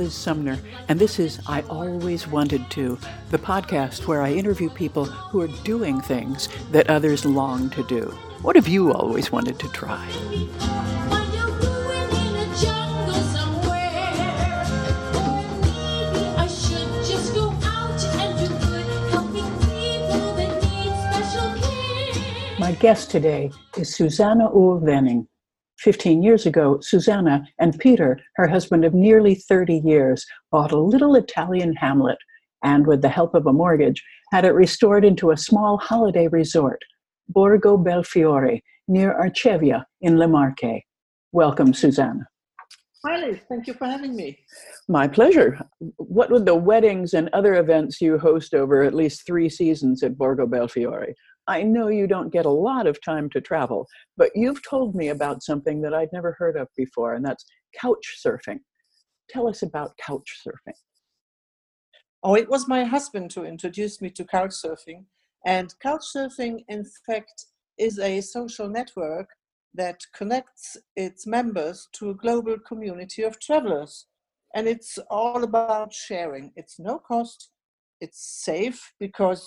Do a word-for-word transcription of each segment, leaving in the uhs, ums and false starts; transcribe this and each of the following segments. Liz Sumner, and this is I Always Wanted To, the podcast where I interview people who are doing things that others long to do. What have you always wanted to try? My guest today is Susanna Ulvenning. Fifteen years ago, Susanna and Peter, her husband of nearly thirty years, bought a little Italian hamlet and, with the help of a mortgage, had it restored into a small holiday resort, Borgo Belfiore, near Arcevia in Le Marche. Welcome, Susanna. Hi, Liz. Thank you for having me. My pleasure. What with the weddings and other events you host over at least three seasons at Borgo Belfiore, I know you don't get a lot of time to travel, but you've told me about something that I'd never heard of before, and that's couch surfing. Tell us about couch surfing. Oh, it was my husband who introduced me to couch surfing. And couch surfing, in fact, is a social network that connects its members to a global community of travelers. And it's all about sharing. It's no cost, it's safe because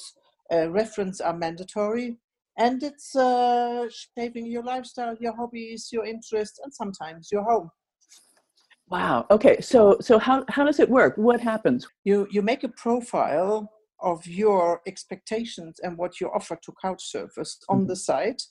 Uh, references are mandatory, and it's uh, shaping your lifestyle, your hobbies, your interests, and sometimes your home. Wow. Okay. So, so how, how does it work? What happens? You you make a profile of your expectations and what you offer to couch surfers on mm-hmm. the site,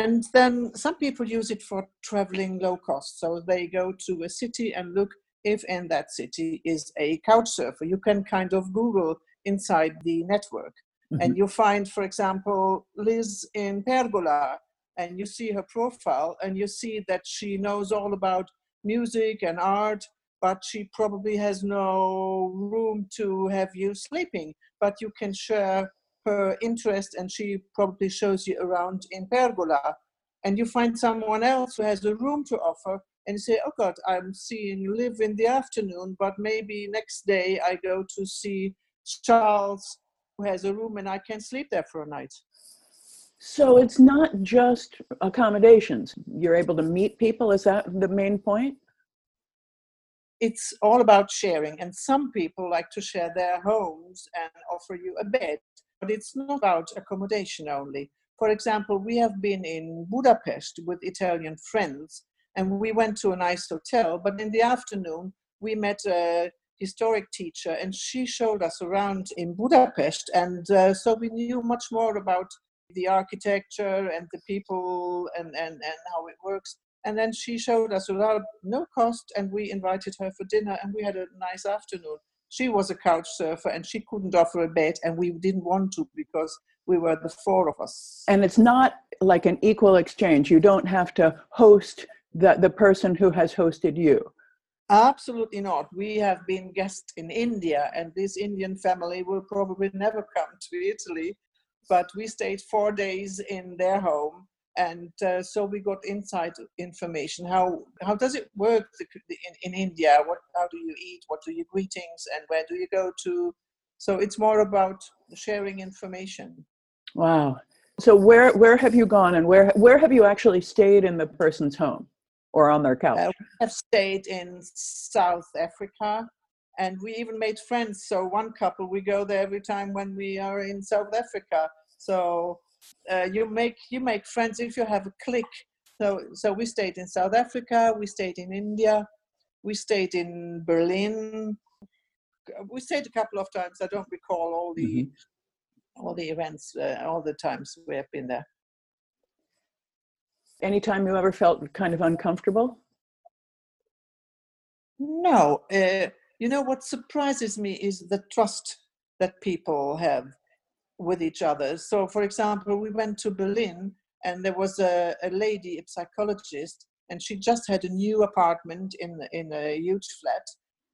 and then some people use it for traveling low cost. So they go to a city and look if in that city is a couch surfer. You can kind of Google inside the network. Mm-hmm. And you find, for example, Liz in Pergola, and you see her profile, and you see that she knows all about music and art, but she probably has no room to have you sleeping. But you can share her interest, and she probably shows you around in Pergola. And you find someone else who has a room to offer, and you say, oh God, I'm seeing Liv in the afternoon, but maybe next day I go to see Charles, who has a room, and I can sleep there for a night. So it's not just accommodations. You're able to meet people. Is that the main point? It's all about sharing. And some people like to share their homes and offer you a bed. But it's not about accommodation only. For example, we have been in Budapest with Italian friends, and we went to a nice hotel. But in the afternoon, we met a historic teacher, and she showed us around in Budapest, and uh, so we knew much more about the architecture and the people and, and, and how it works. And then she showed us a lot of no cost, and we invited her for dinner, and we had a nice afternoon. She was a couch surfer, and she couldn't offer a bed, and we didn't want to because we were the four of us. And it's not like an equal exchange. You don't have to host the, the person who has hosted you. Absolutely not. We have been guests in India, and this Indian family will probably never come to Italy, but we stayed four days in their home, and uh, so we got inside information. How how does it work in, in India? What How do you eat? What are your greetings? And where do you go to? So it's more about sharing information. Wow. So where, where have you gone, and where where have you actually stayed in the person's home? Or on their couch? Uh, we have stayed in South Africa, and we even made friends. So one couple, we go there every time when we are in South Africa. So uh, you make you make friends if you have a click. So so we stayed in South Africa. We stayed in India. We stayed in Berlin. We stayed a couple of times. I don't recall all the mm-hmm. all the events, uh, all the times we have been there. Any time you ever felt kind of uncomfortable? No. Uh, you know, what surprises me is the trust that people have with each other. So, for example, we went to Berlin, and there was a, a lady, a psychologist, and she just had a new apartment in, in a huge flat.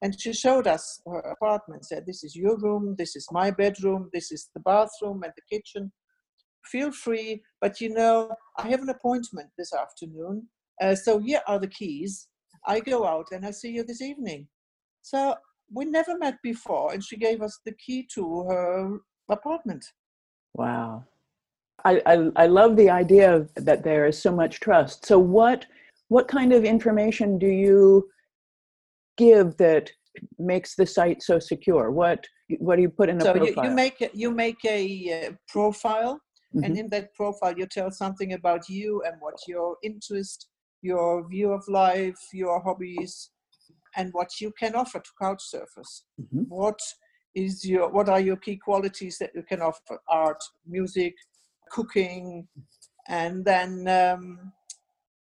And she showed us her apartment, said, this is your room, this is my bedroom, this is the bathroom and the kitchen. Feel free, but you know, I have an appointment this afternoon, uh, so here are the keys. I go out and I see you this evening. So we never met before, and she gave us the key to her apartment. Wow. I, I, I love the idea that there is so much trust. So what what kind of information do you give that makes the site so secure? What what do you put in the so profile? You, you make a, you make a uh, profile, mm-hmm. and in that profile you tell something about you and what your interest, your view of life, your hobbies, and what you can offer to couch surfers. Mm-hmm. What is your what are your key qualities that you can offer? Art, music, cooking, and then um,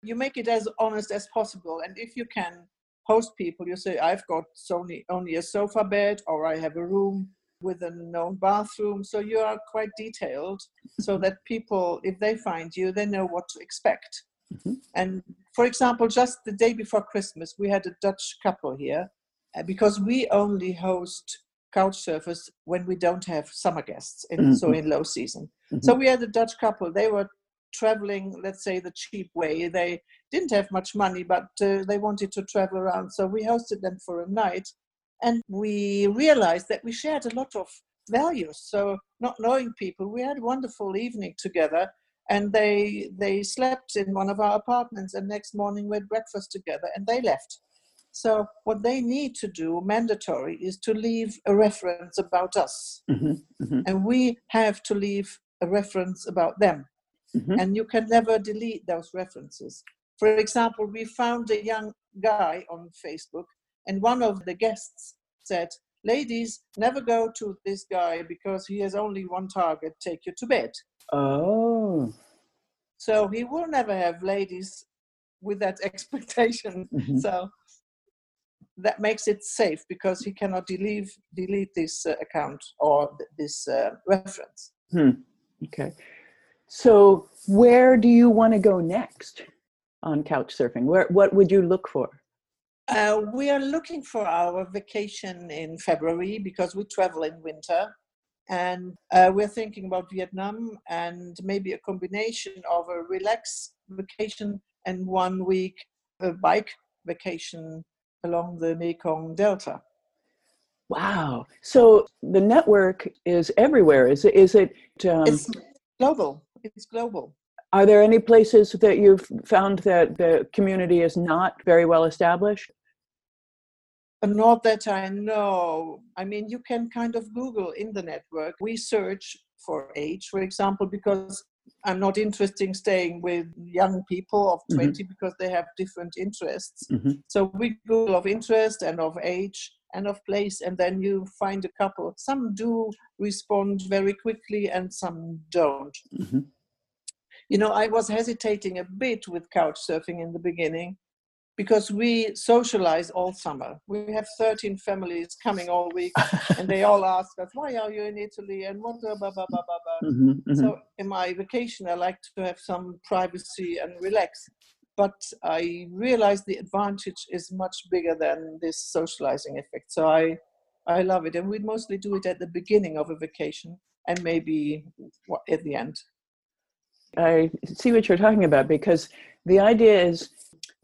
you make it as honest as possible. And if you can host people, you say, I've got only, only a sofa bed, or I have a room with a known bathroom. So you are quite detailed so that people, if they find you, they know what to expect. Mm-hmm. And for example, just the day before Christmas, we had a Dutch couple here because we only host couch surfers when we don't have summer guests, in, mm-hmm. so in low season. Mm-hmm. So we had a Dutch couple. They were traveling, let's say, the cheap way. They didn't have much money, but uh, they wanted to travel around. So we hosted them for a night, and we realized that we shared a lot of values. So not knowing people, we had a wonderful evening together, and they they slept in one of our apartments, and next morning we had breakfast together, and they left. So what they need to do, mandatory, is to leave a reference about us. Mm-hmm. Mm-hmm. And we have to leave a reference about them. Mm-hmm. And you can never delete those references. For example, we found a young guy on Facebook, and one of the guests said, ladies, never go to this guy because he has only one target, take you to bed. Oh. So he will never have ladies with that expectation. Mm-hmm. So that makes it safe because he cannot delete, delete this uh, account or th- this uh, reference. Hmm. Okay. So where do you want to go next on couch surfing? Where, what would you look for? Uh, we are looking for our vacation in February because we travel in winter. And uh, we're thinking about Vietnam and maybe a combination of a relaxed vacation and one week a bike vacation along the Mekong Delta. Wow. So the network is everywhere. Is, is it... Um... It's global. It's global. Are there any places that you've found that the community is not very well established? Not that I know. I mean, you can kind of Google in the network. We search for age, for example, because I'm not interested in staying with young people of twenty, mm-hmm. because they have different interests. Mm-hmm. So we Google of interest and of age and of place, and then you find a couple. Some do respond very quickly and some don't. Mm-hmm. You know, I was hesitating a bit with couch surfing in the beginning because we socialize all summer. We have thirteen families coming all week, and they all ask us, why are you in Italy? And what, blah, blah, blah, blah, blah. Mm-hmm, mm-hmm. So in my vacation, I like to have some privacy and relax. But I realize the advantage is much bigger than this socializing effect. So I, I love it. And we mostly do it at the beginning of a vacation and maybe at the end. I see what you're talking about, because the idea is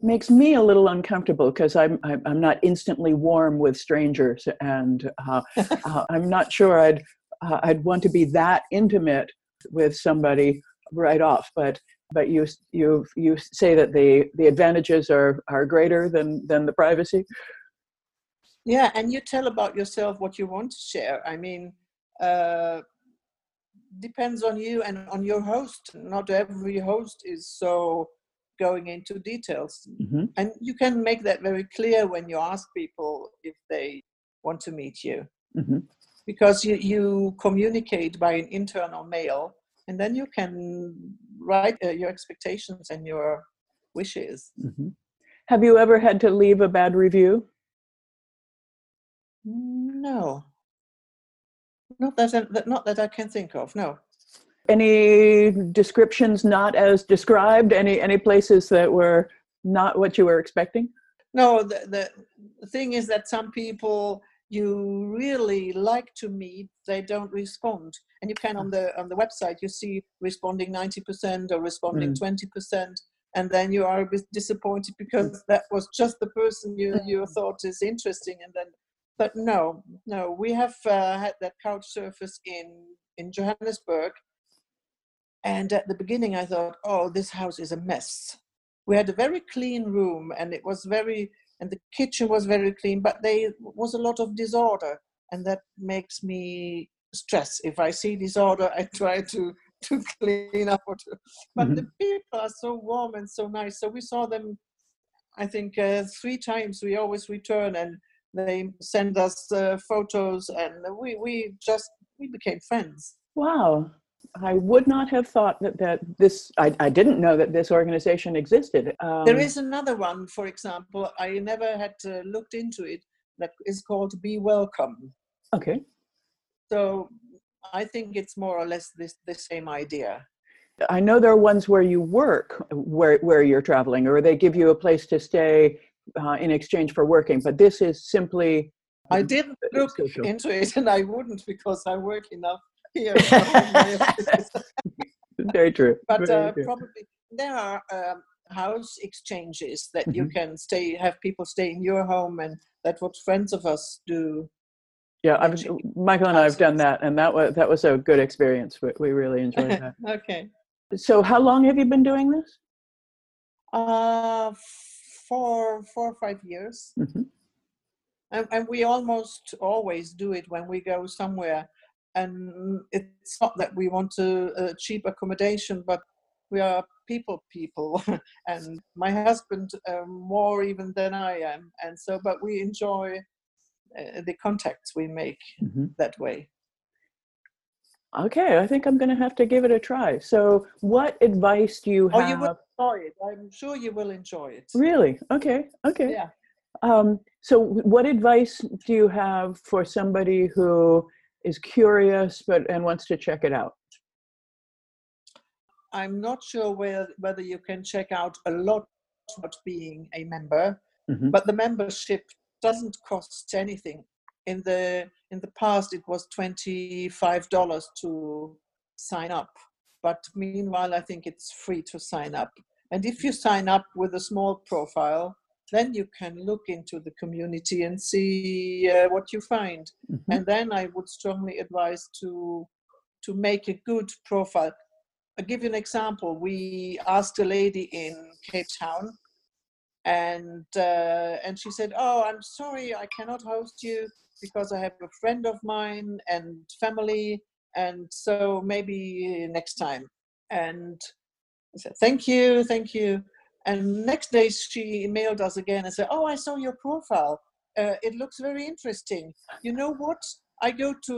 makes me a little uncomfortable because I'm I'm not instantly warm with strangers, and uh, uh, I'm not sure I'd uh, I'd want to be that intimate with somebody right off. But but you you you say that the, the advantages are, are greater than, than the privacy. Yeah, and you tell about yourself what you want to share. I mean. Uh, Depends on you and on your host. Not every host is so going into details. Mm-hmm. And you can make that very clear when you ask people if they want to meet you. Mm-hmm. Because you, you communicate by an internal mail, and then you can write uh, your expectations and your wishes. Mm-hmm. Have you ever had to leave a bad review? No. Not that, not that I can think of, no. Any descriptions not as described? Any any places that were not what you were expecting? No, the, the thing is that some people you really like to meet, they don't respond. And you can on the on the website, you see responding ninety percent or responding mm. twenty percent. And then you are a bit disappointed because that was just the person you, you thought is interesting. And then But no, no, we have uh, had that couch surface in, in Johannesburg. And at the beginning I thought, oh, this house is a mess. We had a very clean room and it was very and the kitchen was very clean, but there was a lot of disorder, and that makes me stress. If I see disorder, I try to, to clean up. Or to, but mm-hmm. the people are so warm and so nice. So we saw them, I think, uh, three times. We always return, and they send us uh, photos, and we, we just, we became friends. Wow. I would not have thought that, that this, I, I didn't know that this organization existed. Um, there is another one, for example, I never had uh, looked into it, that is called Be Welcome. Okay. So I think it's more or less this the same idea. I know there are ones where you work, where, where you're traveling, or they give you a place to stay uh, in exchange for working, but this is simply... I didn't look social. into it, and I wouldn't, because I work enough. Very true. But uh, Very true. probably there are um, house exchanges that mm-hmm. you can stay, have people stay in your home, and that's what friends of us do. Yeah, I've, Michael and I have done that, and that was that was a good experience. We, we really enjoyed that. Okay. So, how long have you been doing this? Uh, for four or five years, mm-hmm. and, and we almost always do it when we go somewhere. And it's not that we want to uh, cheap accommodation, but we are people people. And my husband uh, more even than I am. And so, but we enjoy uh, the contacts we make mm-hmm. that way. Okay, I think I'm going to have to give it a try. So what advice do you have? Oh, you will enjoy it. I'm sure you will enjoy it. Really? Okay, okay. Yeah. Um, so what advice do you have for somebody who... is curious but and wants to check it out? I'm not sure where, whether you can check out a lot about being a member, mm-hmm. but the membership doesn't cost anything. In the in the past, it was twenty-five dollars to sign up, but meanwhile, I think it's free to sign up. And if you sign up with a small profile, then you can look into the community and see uh, what you find. Mm-hmm. And then I would strongly advise to to make a good profile. I'll give you an example. We asked a lady in Cape Town, and uh, and she said, "Oh, I'm sorry, I cannot host you because I have a friend of mine and family, and so maybe next time." And I said, "Thank you, thank you." And next day she emailed us again and said, "Oh, I saw your profile. Uh, it looks very interesting. You know what? I go to,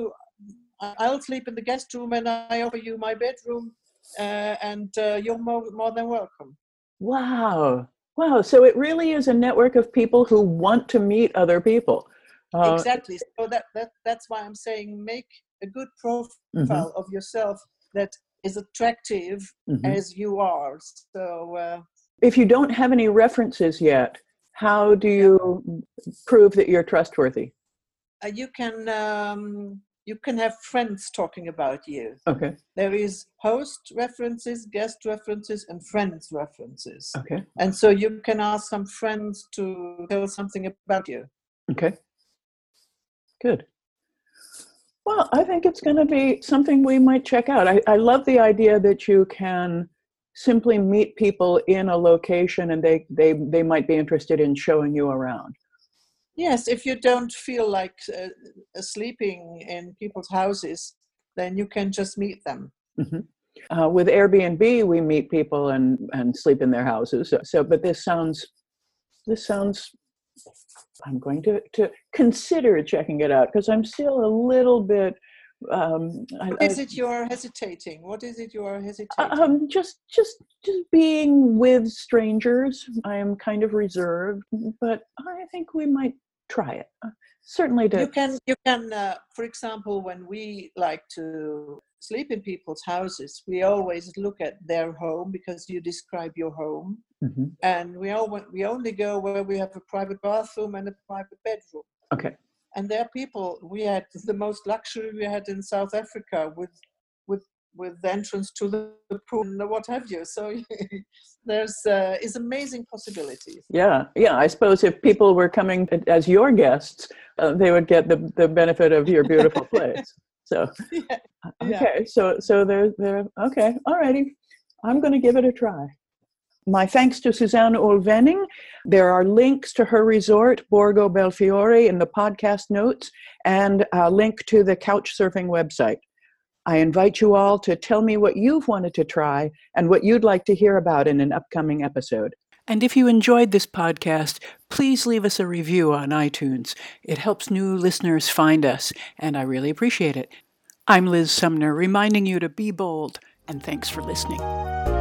I'll sleep in the guest room, and I offer you my bedroom, uh, and uh, you're more, more than welcome." Wow. Wow. So it really is a network of people who want to meet other people. Uh, exactly. So that, that that's why I'm saying make a good profile mm-hmm. of yourself that is attractive mm-hmm. as you are. So... Uh, if you don't have any references yet, how do you prove that you're trustworthy? Uh, you can um, you can have friends talking about you. Okay. There is host references, guest references, and friends references. Okay. And so you can ask some friends to tell something about you. Okay. Good. Well, I think it's going to be something we might check out. I, I love the idea that you can simply meet people in a location, and they, they, they might be interested in showing you around. Yes, if you don't feel like uh, sleeping in people's houses, then you can just meet them. Mm-hmm. Uh, with Airbnb, we meet people and, and sleep in their houses. So, so, but this sounds, this sounds, I'm going to, to consider checking it out, because I'm still a little bit Um, I, what is it you are hesitating? What is it you are hesitating? Um, just, just, just being with strangers. I am kind of reserved, but I think we might try it. Certainly, do. You can, you can. Uh, for example, when we like to sleep in people's houses, we always look at their home, because you describe your home, mm-hmm. and we all we only go where we have a private bathroom and a private bedroom. Okay. And there are people, we had the most luxury we had in South Africa with with with the entrance to the pool and what have you. So there's uh, is amazing possibilities. Yeah, yeah. I suppose if people were coming as your guests, uh, they would get the, the benefit of your beautiful place. So, yeah, okay, yeah. so so they're, they're, okay, all righty. I'm going to give it a try. My thanks to Susanna Ulvenning. There are links to her resort, Borgo Belfiore, in the podcast notes, and a link to the Couchsurfing website. I invite you all to tell me what you've wanted to try and what you'd like to hear about in an upcoming episode. And if you enjoyed this podcast, please leave us a review on iTunes. It helps new listeners find us, and I really appreciate it. I'm Liz Sumner, reminding you to be bold, and thanks for listening.